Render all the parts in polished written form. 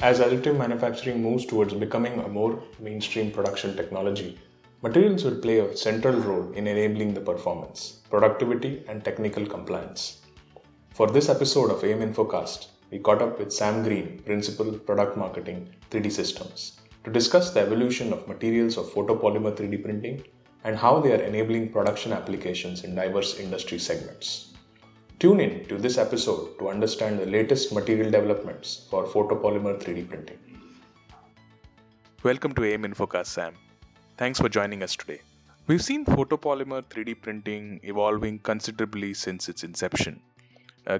As additive manufacturing moves towards becoming a more mainstream production technology, materials will play a central role in enabling the performance, productivity, and technical compliance. For this episode of AIM Infocast, we caught up with Sam Green, Principal Product Marketing, 3D Systems, to discuss the evolution of materials of photopolymer 3D printing and how they are enabling production applications in diverse industry segments. Tune in to this episode to understand the latest material developments for photopolymer 3D printing. Welcome to AIM Infocast, Sam. Thanks for joining us today. We've seen photopolymer 3D printing evolving considerably since its inception.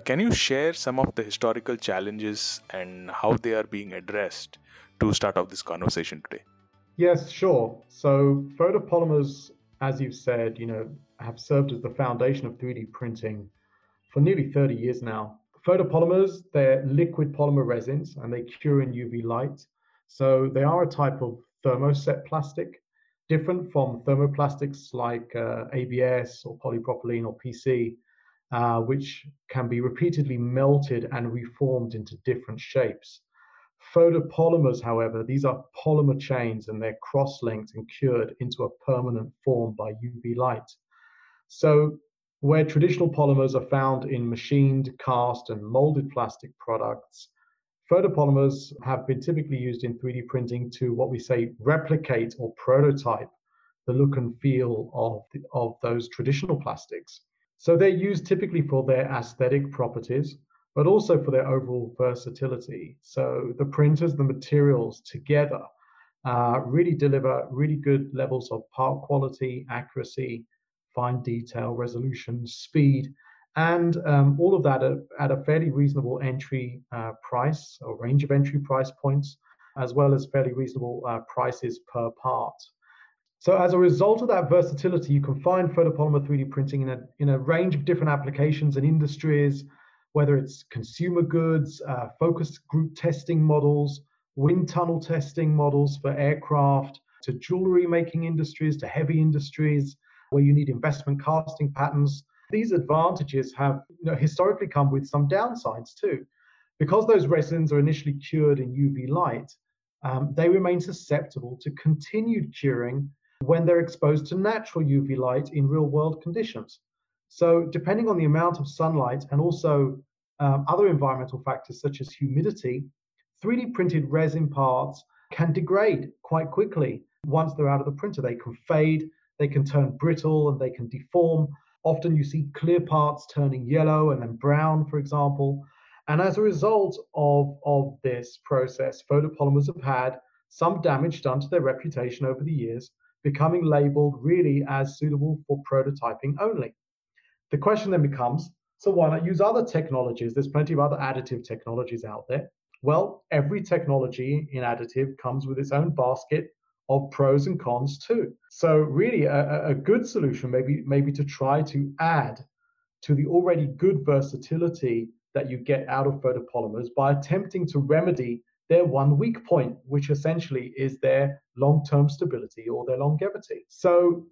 Can you share some of the historical challenges and how they are being addressed to start off this conversation today? Yes, sure. So photopolymers, as you've said, have served as the foundation of 3D printing for nearly 30 years now. Photopolymers, they're liquid polymer resins and they cure in UV light. So they are a type of thermoset plastic, different from thermoplastics like ABS or polypropylene or PC, which can be repeatedly melted and reformed into different shapes. Photopolymers, however, these are polymer chains and they're cross-linked and cured into a permanent form by UV light. So where traditional polymers are found in machined, cast, and molded plastic products, photopolymers have been typically used in 3D printing to what we say replicate or prototype the look and feel of those traditional plastics. So they're used typically for their aesthetic properties, but also for their overall versatility. So the printers, the materials together really deliver really good levels of part quality, accuracy, fine detail, resolution, speed, and all of that at a fairly reasonable entry price or range of entry price points, as well as fairly reasonable prices per part. So as a result of that versatility, you can find photopolymer 3D printing in a range of different applications and industries, whether it's consumer goods, focus group testing models, wind tunnel testing models for aircraft, to jewelry making industries, to heavy industries, where you need investment casting patterns. These advantages have historically come with some downsides too. Because those resins are initially cured in UV light, they remain susceptible to continued curing when they're exposed to natural UV light in real world conditions. So depending on the amount of sunlight and also other environmental factors such as humidity, 3D printed resin parts can degrade quite quickly once they're out of the printer. They can fade, they can turn brittle, and they can deform. Often you see clear parts turning yellow and then brown, for example. And as a result of this process, photopolymers have had some damage done to their reputation over the years, becoming labeled really as suitable for prototyping only. The question then becomes, so why not use other technologies? There's plenty of other additive technologies out there. Well, every technology in additive comes with its own basket of pros and cons too. So really a good solution maybe to try to add to the already good versatility that you get out of photopolymers by attempting to remedy their one weak point, which essentially is their long-term stability or their longevity. So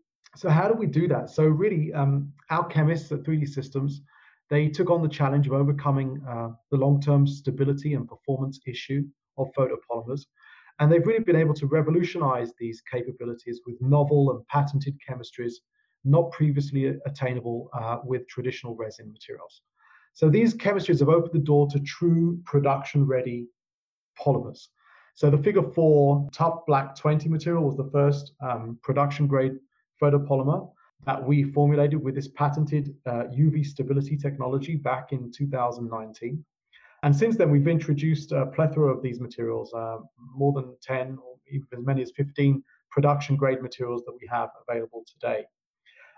how do we do that? So really, our chemists at 3D Systems, they took on the challenge of overcoming the long-term stability and performance issue of photopolymers. And they've really been able to revolutionize these capabilities with novel and patented chemistries not previously attainable with traditional resin materials. So these chemistries have opened the door to true production-ready polymers. So the Figure 4 Tough Black 20 material was the first production-grade photopolymer that we formulated with this patented UV stability technology back in 2019. And since then, we've introduced a plethora of these materials, more than 10 or even as many as 15 production-grade materials that we have available today.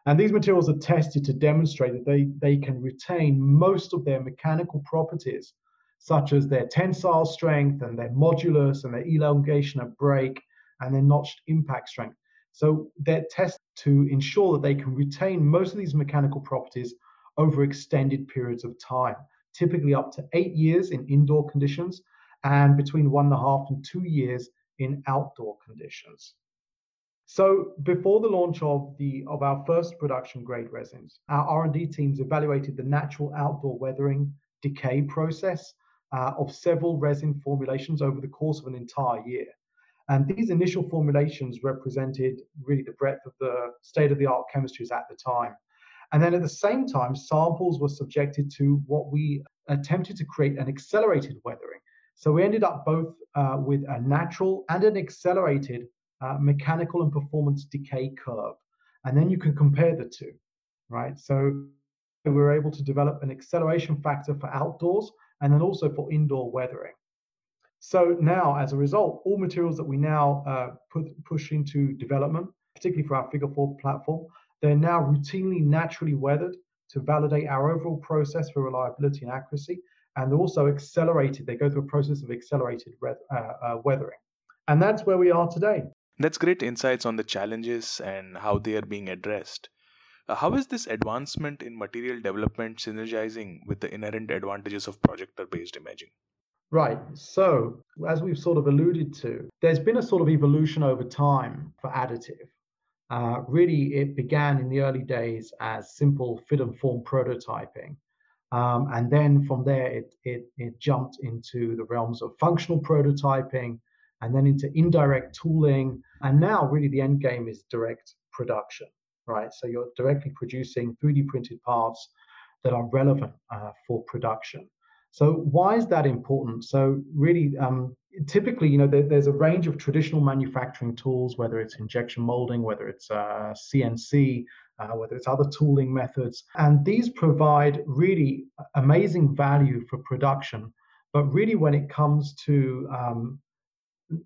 And these materials are tested to demonstrate that they can retain most of their mechanical properties, such as their tensile strength and their modulus and their elongation at break and their notched impact strength. So they're tested to ensure that they can retain most of these mechanical properties over extended periods of time, typically up to 8 years in indoor conditions and between 1.5 and 2 years in outdoor conditions. So before the launch of our first production grade resins, our R&D teams evaluated the natural outdoor weathering decay process of several resin formulations over the course of an entire year. And these initial formulations represented really the breadth of the state-of-the-art chemistries at the time. And then at the same time, samples were subjected to what we attempted to create an accelerated weathering. So we ended up both with a natural and an accelerated mechanical and performance decay curve. And then you can compare the two, right? So we were able to develop an acceleration factor for outdoors and then also for indoor weathering. So now, as a result, all materials that we now push into development, particularly for our Figure 4 platform, they're now routinely naturally weathered to validate our overall process for reliability and accuracy, and they're also accelerated. They go through a process of accelerated weathering. And that's where we are today. That's great insights on the challenges and how they are being addressed. How is this advancement in material development synergizing with the inherent advantages of projector-based imaging? Right. So, as we've sort of alluded to, there's been a sort of evolution over time for additive. Really, it began in the early days as simple fit and form prototyping. And then from there, it jumped into the realms of functional prototyping and then into indirect tooling. And now, really, the end game is direct production, right? So you're directly producing 3D printed parts that are relevant for production. So why is that important? So really, typically, you know, there's a range of traditional manufacturing tools, whether it's injection molding, whether it's CNC, whether it's other tooling methods. And these provide really amazing value for production. But really, when it comes to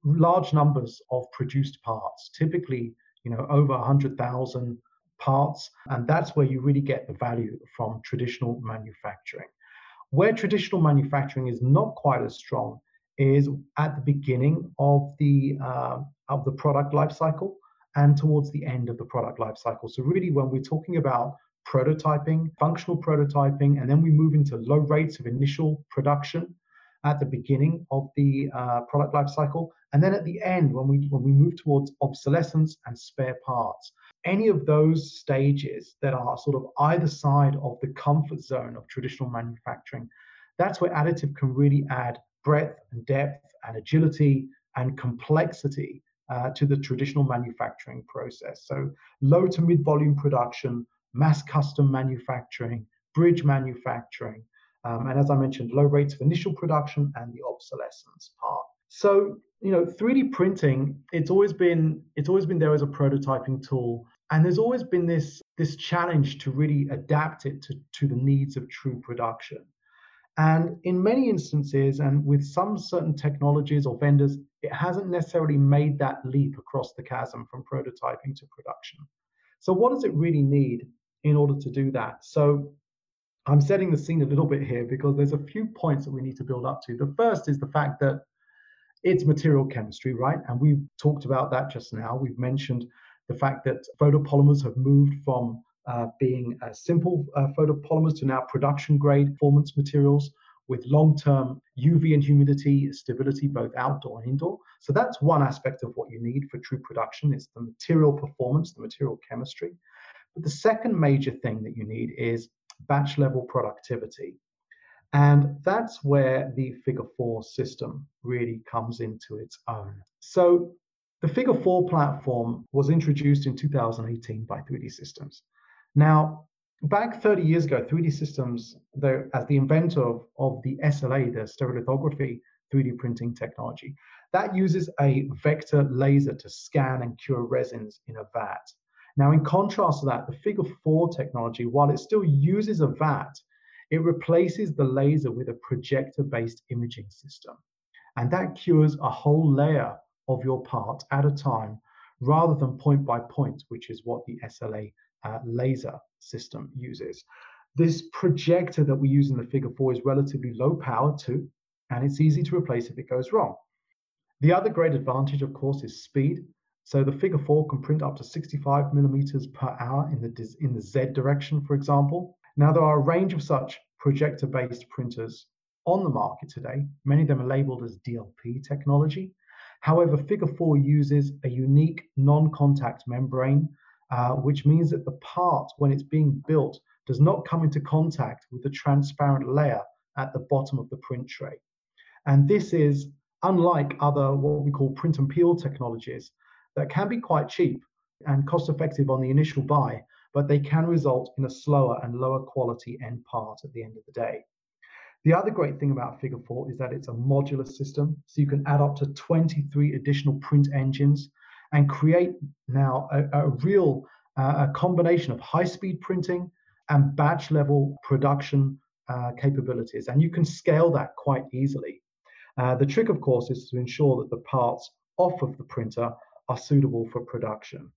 large numbers of produced parts, typically, you know, over 100,000 parts, and that's where you really get the value from traditional manufacturing. Where traditional manufacturing is not quite as strong is at the beginning of the product life cycle and towards the end of the product life cycle. So really, when we're talking about prototyping, functional prototyping, and then we move into low rates of initial production at the beginning of the product life cycle, and then at the end when we move towards obsolescence and spare parts. Any of those stages that are sort of either side of the comfort zone of traditional manufacturing, that's where additive can really add breadth and depth and agility and complexity to the traditional manufacturing process. So low to mid-volume production, mass custom manufacturing, bridge manufacturing, and as I mentioned, low rates of initial production and the obsolescence part. So, you know, 3D printing, it's always been there as a prototyping tool. And there's always been this challenge to really adapt it to the needs of true production. And in many instances, and with some certain technologies or vendors, it hasn't necessarily made that leap across the chasm from prototyping to production. So what does it really need in order to do that? So I'm setting the scene a little bit here because there's a few points that we need to build up to. The first is the fact that it's material chemistry, right? And we've talked about that just now. We've mentioned the fact that photopolymers have moved from being simple photopolymers to now production-grade performance materials with long-term UV and humidity stability, both outdoor and indoor. So that's one aspect of what you need for true production is the material performance, the material chemistry. But the second major thing that you need is batch-level productivity. And that's where the Figure 4 system really comes into its own. So the Figure 4 platform was introduced in 2018 by 3D Systems. Now, back 30 years ago, 3D Systems, as the inventor of the SLA, the stereolithography 3D printing technology, that uses a vector laser to scan and cure resins in a vat. Now, in contrast to that, the Figure 4 technology, while it still uses a vat, it replaces the laser with a projector-based imaging system. And that cures a whole layer of your part at a time, rather than point by point, which is what the SLA laser system uses. This projector that we use in the Figure 4 is relatively low power too, and it's easy to replace if it goes wrong. The other great advantage, of course, is speed. So the Figure 4 can print up to 65 millimeters per hour in the Z direction, for example. Now, there are a range of such projector-based printers on the market today. Many of them are labeled as DLP technology. However, Figure 4 uses a unique non-contact membrane, which means that the part, when it's being built, does not come into contact with the transparent layer at the bottom of the print tray. And this is unlike other what we call print and peel technologies that can be quite cheap and cost effective on the initial buy, but they can result in a slower and lower quality end part at the end of the day. The other great thing about Figure 4 is that it's a modular system, so you can add up to 23 additional print engines and create now a real combination of high-speed printing and batch-level production capabilities, and you can scale that quite easily. The trick, of course, is to ensure that the parts off of the printer are suitable for production.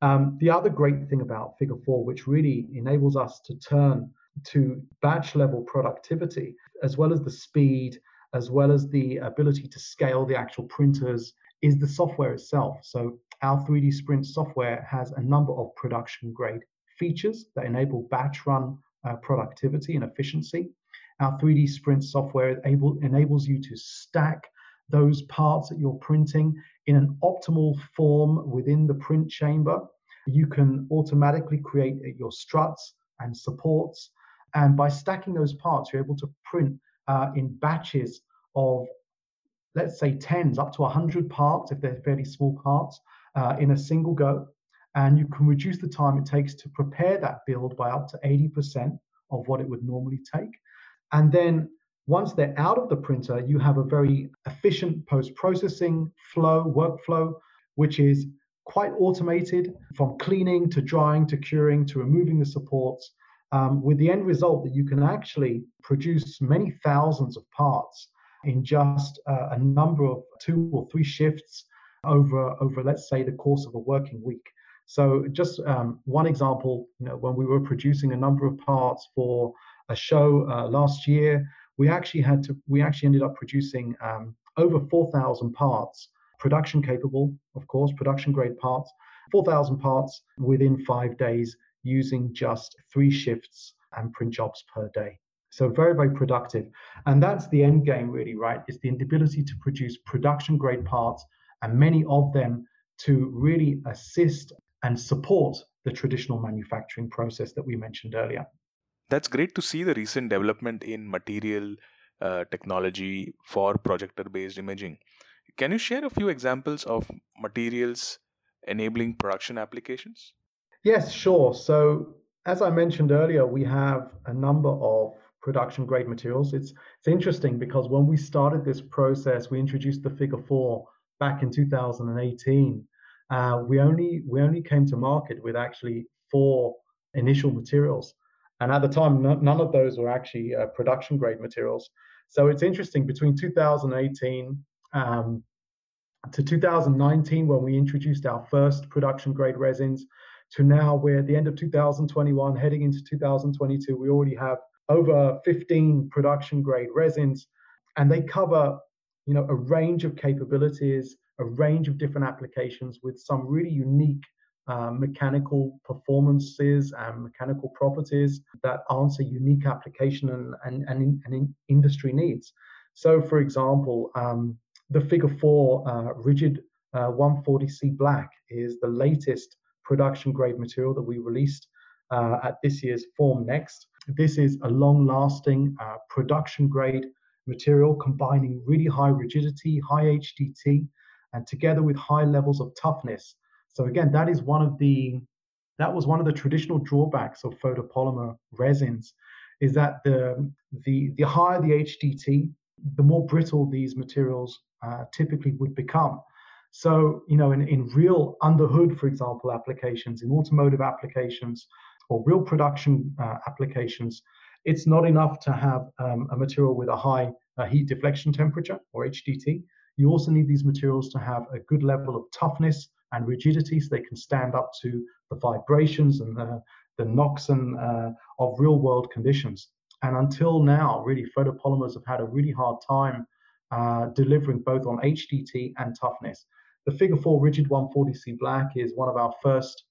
The other great thing about Figure 4, which really enables us to turn to batch level productivity, as well as the speed, as well as the ability to scale the actual printers, is the software itself. So our 3D Sprint software has a number of production grade features that enable batch run productivity and efficiency. Our 3D Sprint software enables you to stack those parts that you're printing in an optimal form within the print chamber. You can automatically create your struts and supports, and by stacking those parts, you're able to print in batches of, let's say, tens up to 100 parts, if they're fairly small parts, in a single go. And you can reduce the time it takes to prepare that build by up to 80% of what it would normally take. And then once they're out of the printer, you have a very efficient post-processing workflow, which is quite automated, from cleaning to drying to curing to removing the supports, with the end result that you can actually produce many thousands of parts in just a number of 2 or 3 shifts over let's say the course of a working week. So just one example, when we were producing a number of parts for a show last year, we actually ended up producing over 4,000 parts, production capable, of course, production grade parts, 4,000 parts within 5 days using just 3 shifts and print jobs per day. So very, very productive. And that's the end game really, right? It's the ability to produce production grade parts, and many of them, to really assist and support the traditional manufacturing process that we mentioned earlier. That's great to see the recent development in material technology for projector-based imaging. Can you share a few examples of materials enabling production applications? Yes, sure. So as I mentioned earlier, we have a number of production grade materials. It's interesting because when we started this process, we introduced the Figure 4 back in 2018. We only came to market with actually 4 initial materials. And at the time, none of those were actually production grade materials. So it's interesting, between 2018 to 2019, when we introduced our first production grade resins, to now we're at the end of 2021, heading into 2022, we already have over 15 production grade resins, and they cover a range of capabilities, a range of different applications with some really unique mechanical performances and mechanical properties that answer unique application and industry needs. So, for example, the Figure 4 Rigid 140C Black is the latest production grade material that we released at this year's Form Next. This is a long-lasting production grade material combining really high rigidity, high HDT, and together with high levels of toughness. So again, that was one of the traditional drawbacks of photopolymer resins, is that the higher the HDT, the more brittle these materials typically would become. So, in real under-hood, for example, applications, in automotive applications, or real production applications, it's not enough to have a material with a high heat deflection temperature, or HDT. You also need these materials to have a good level of toughness and rigidity, so they can stand up to the vibrations and the knocks and of real-world conditions. And until now, really, photopolymers have had a really hard time delivering both on HDT and toughness. The Figure 4 Rigid 140C Black is one of our first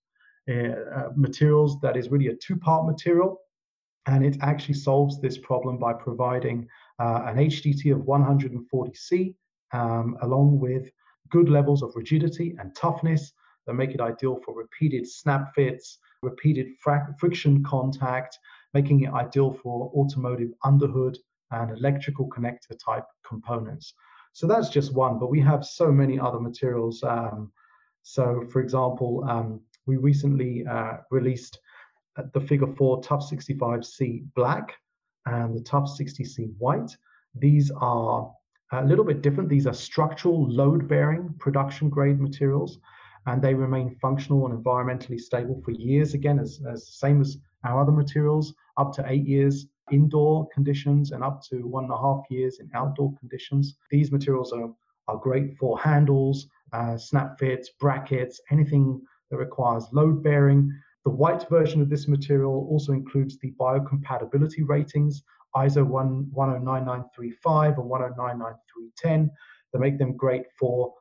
materials that is really a 2-part material, and it actually solves this problem by providing an HDT of 140C along with good levels of rigidity and toughness that make it ideal for repeated snap fits, repeated friction contact, making it ideal for automotive underhood and electrical connector type components. So that's just one, but we have so many other materials. So for example, we recently released the Figure 4 TUF 65C Black and the TUF 60C White. These are a little bit different. These are structural load-bearing production grade materials, and they remain functional and environmentally stable for years, again, as same as our other materials, up to 8 years indoor conditions and up to 1.5 years in outdoor conditions. These materials are great for handles, snap fits, brackets, anything that requires load bearing. The white version of this material also includes the biocompatibility ratings, ISO 109935 and 1099-310, that make them great for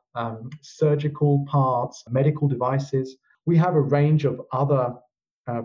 surgical parts, medical devices. We have a range of other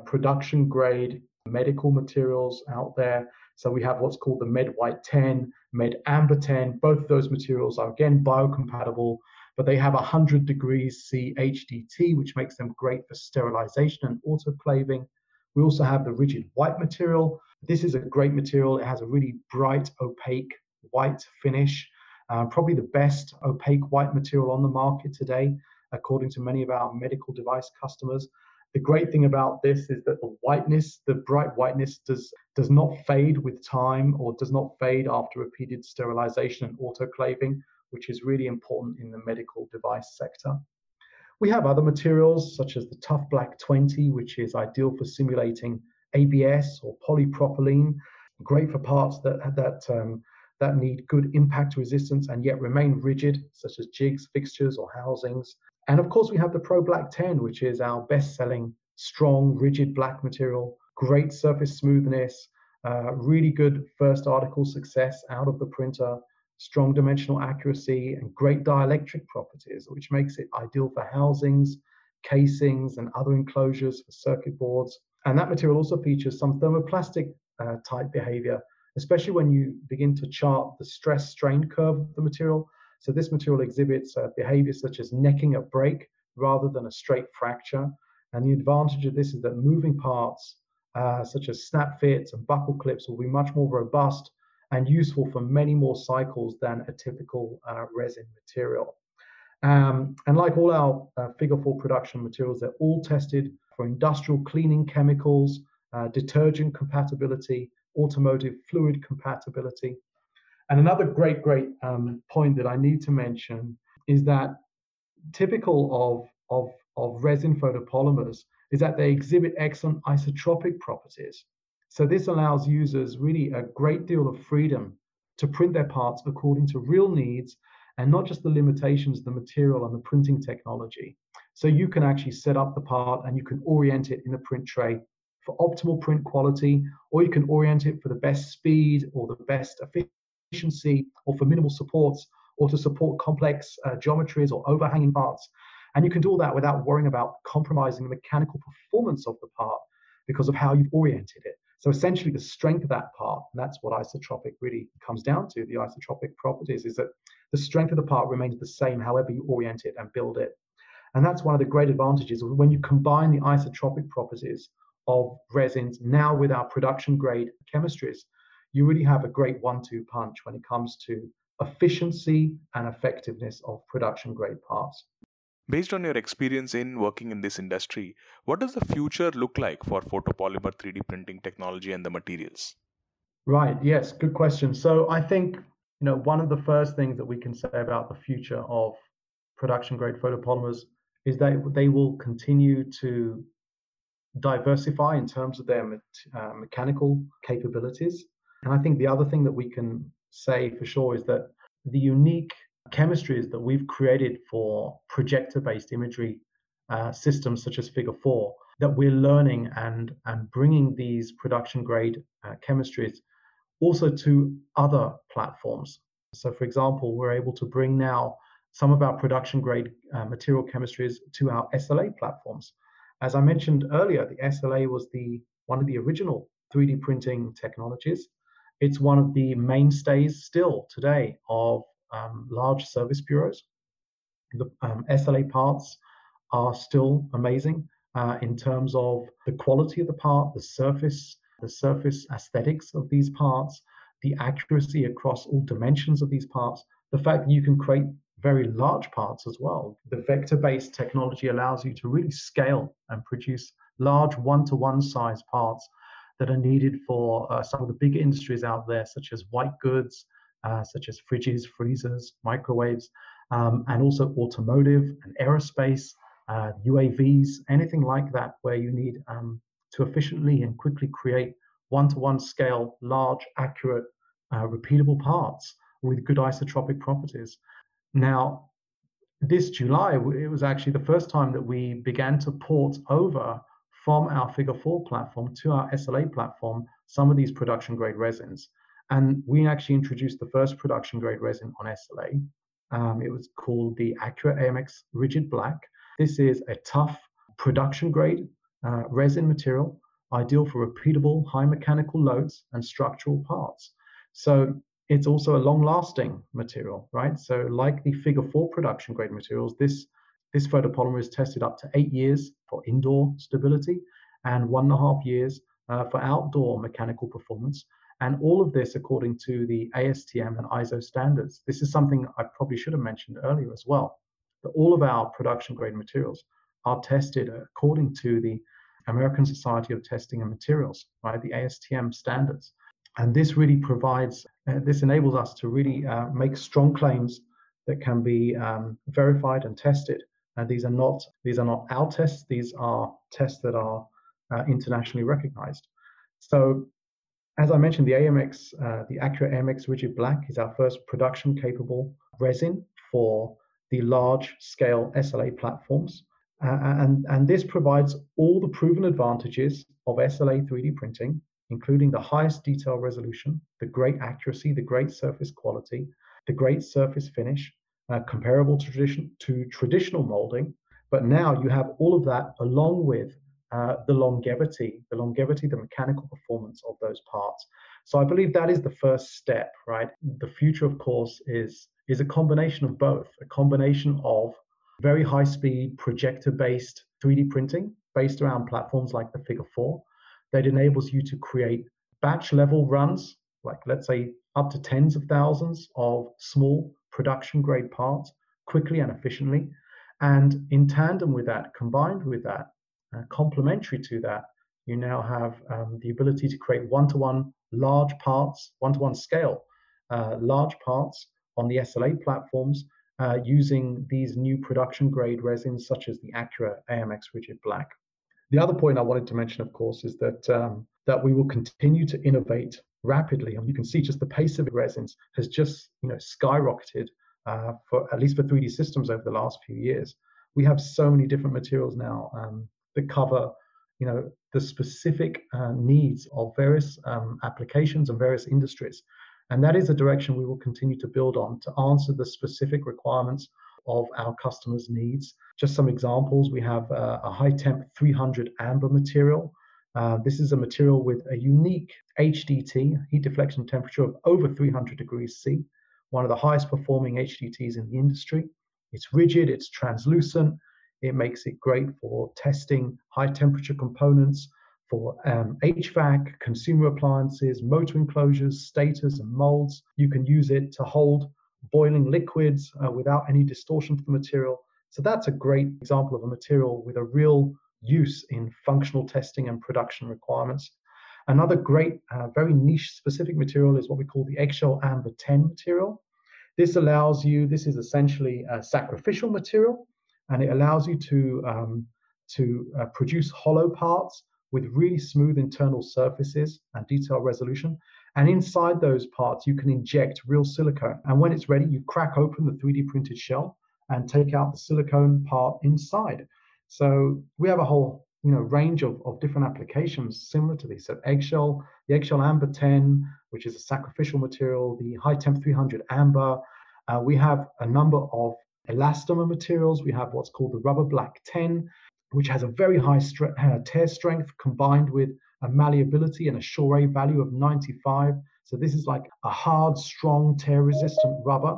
production grade medical materials out there. So we have what's called the Med White 10, Med Amber 10. Both of those materials are again biocompatible, but they have 100 degrees C HDT, which makes them great for sterilization and autoclaving. We also have the rigid white material. This is a great material. It has a really bright, opaque white finish, probably the best opaque white material on the market today, according to many of our medical device customers. The great thing about this is that the whiteness, the bright whiteness, does not fade with time or does not fade after repeated sterilization and autoclaving, which is really important in the medical device sector. We have other materials such as the Tough Black 20, which is ideal for simulating ABS or polypropylene, great for parts that need good impact resistance and yet remain rigid, such as jigs, fixtures, or housings. And of course, we have the Pro Black 10, which is our best-selling strong, rigid black material, great surface smoothness, really good first article success out of the printer, strong dimensional accuracy, and great dielectric properties, which makes it ideal for housings, casings, and other enclosures for circuit boards. And that material also features some thermoplastic type behavior, especially when you begin to chart the stress-strain curve of the material. So this material exhibits behaviors such as necking a break rather than a straight fracture. And the advantage of this is that moving parts such as snap fits and buckle clips will be much more robust and useful for many more cycles than a typical resin material. And like all our Figure 4 production materials, they're all tested for industrial cleaning chemicals, detergent compatibility, automotive fluid compatibility. And another great point that I need to mention is that typical of resin photopolymers is that they exhibit excellent isotropic properties. So this allows users really a great deal of freedom to print their parts according to real needs and not just the limitations of the material and the printing technology. So you can actually set up the part and you can orient it in the print tray for optimal print quality, or you can orient it for the best speed or the best efficiency, or for minimal supports, or to support complex geometries or overhanging parts. And you can do all that without worrying about compromising the mechanical performance of the part because of how you've oriented it. So essentially the strength of that part, and that's what isotropic really comes down to, the isotropic properties, is that the strength of the part remains the same however you orient it and build it. And that's one of the great advantages of when you combine the isotropic properties of resins now with our production grade chemistries. You really have a great one-two punch when it comes to efficiency and effectiveness of production grade parts. Based on your experience in working in this industry, what does the future look like for photopolymer 3D printing technology and the materials? Right, yes, good question. So I think, you know, one of the first things that we can say about the future of production grade photopolymers is that they will continue to diversify in terms of their mechanical capabilities. And I think the other thing that we can say for sure is that the unique chemistries that we've created for projector-based imagery systems such as Figure 4, that we're learning and bringing these production-grade chemistries also to other platforms. So, for example, we're able to bring now some of our production-grade material chemistries to our SLA platforms. As I mentioned earlier, the SLA was one of the original 3D printing technologies. It's one of the mainstays still today of large service bureaus. The SLA parts are still amazing in terms of the quality of the part, the surface aesthetics of these parts, the accuracy across all dimensions of these parts, the fact that you can create very large parts as well. The vector-based technology allows you to really scale and produce large one-to-one size parts that are needed for some of the big industries out there, such as white goods, such as fridges, freezers, microwaves, and also automotive and aerospace, UAVs, anything like that, where you need to efficiently and quickly create one-to-one scale, large, accurate, repeatable parts with good isotropic properties. Now, this July, it was actually the first time that we began to port over from our Figure 4 platform to our SLA platform some of these production grade resins. And we actually introduced the first production grade resin on SLA. It was called the Accura AMX Rigid Black. This is a tough production grade resin material, ideal for repeatable high mechanical loads and structural parts. So it's also a long-lasting material, right? So like the Figure 4 production grade materials, this photopolymer is tested up to 8 years for indoor stability and 1.5 years for outdoor mechanical performance. And all of this according to the ASTM and ISO standards. This is something I probably should have mentioned earlier as well, that all of our production grade materials are tested according to the American Society of Testing and Materials, right? The ASTM standards. And this really provides, this enables us to really make strong claims that can be verified and tested. And these are not our tests. These are tests that are internationally recognized. So, as I mentioned, the Accura AMX Rigid Black is our first production-capable resin for the large-scale SLA platforms. And this provides all the proven advantages of SLA 3D printing, including the highest detail resolution, the great accuracy, the great surface quality, the great surface finish, comparable to traditional molding. But now you have all of that along with the mechanical performance of those parts. So I believe that is the first step, right? The future, of course, is a combination of both, a combination of very high-speed projector-based 3D printing based around platforms like the Figure 4 that enables you to create batch-level runs, like let's say up to tens of thousands of small production-grade parts quickly and efficiently. And in tandem with that, combined with that, complementary to that, you now have the ability to create one-to-one large parts, one-to-one scale, large parts on the SLA platforms using these new production-grade resins such as the Accura AMX Rigid Black. The other point I wanted to mention, of course, is that, that we will continue to innovate rapidly. And you can see just the pace of resins has just skyrocketed, at least for 3D Systems over the last few years. We have so many different materials now. That cover, the specific needs of various applications and various industries. And that is a direction we will continue to build on to answer the specific requirements of our customers' needs. Just some examples, we have a High Temp 300 Amber material. This is a material with a unique HDT, heat deflection temperature of over 300 degrees C, one of the highest performing HDTs in the industry. It's rigid, it's translucent, it makes it great for testing high temperature components for HVAC, consumer appliances, motor enclosures, stators and molds. You can use it to hold boiling liquids without any distortion to the material. So that's a great example of a material with a real use in functional testing and production requirements. Another great, very niche specific material is what we call the Eggshell Amber 10 material. This is essentially a sacrificial material, and it allows you to produce hollow parts with really smooth internal surfaces and detail resolution. And inside those parts, you can inject real silicone. And when it's ready, you crack open the 3D printed shell and take out the silicone part inside. So we have a whole range of different applications similar to these. So the Eggshell Amber 10, which is a sacrificial material, the High Temp 300 Amber. We have a number of elastomer materials. We have what's called the Rubber Black 10, which has a very high tear strength combined with a malleability and a Shoré value of 95. So this is like a hard, strong, tear-resistant rubber.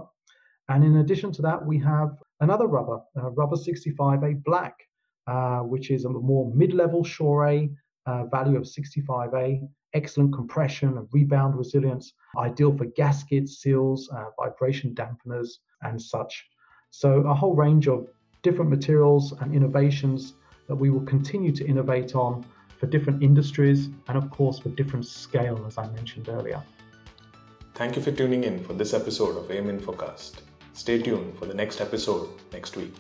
And in addition to that, we have another rubber, Rubber 65A Black, which is a more mid-level Shoré value of 65A. excellent compression and rebound resilience, ideal for gaskets, seals, vibration dampeners, and such. So a whole range of different materials and innovations that we will continue to innovate on for different industries and of course for different scale, as I mentioned earlier. Thank you for tuning in for this episode of AIM Infocast. Stay tuned for the next episode next week.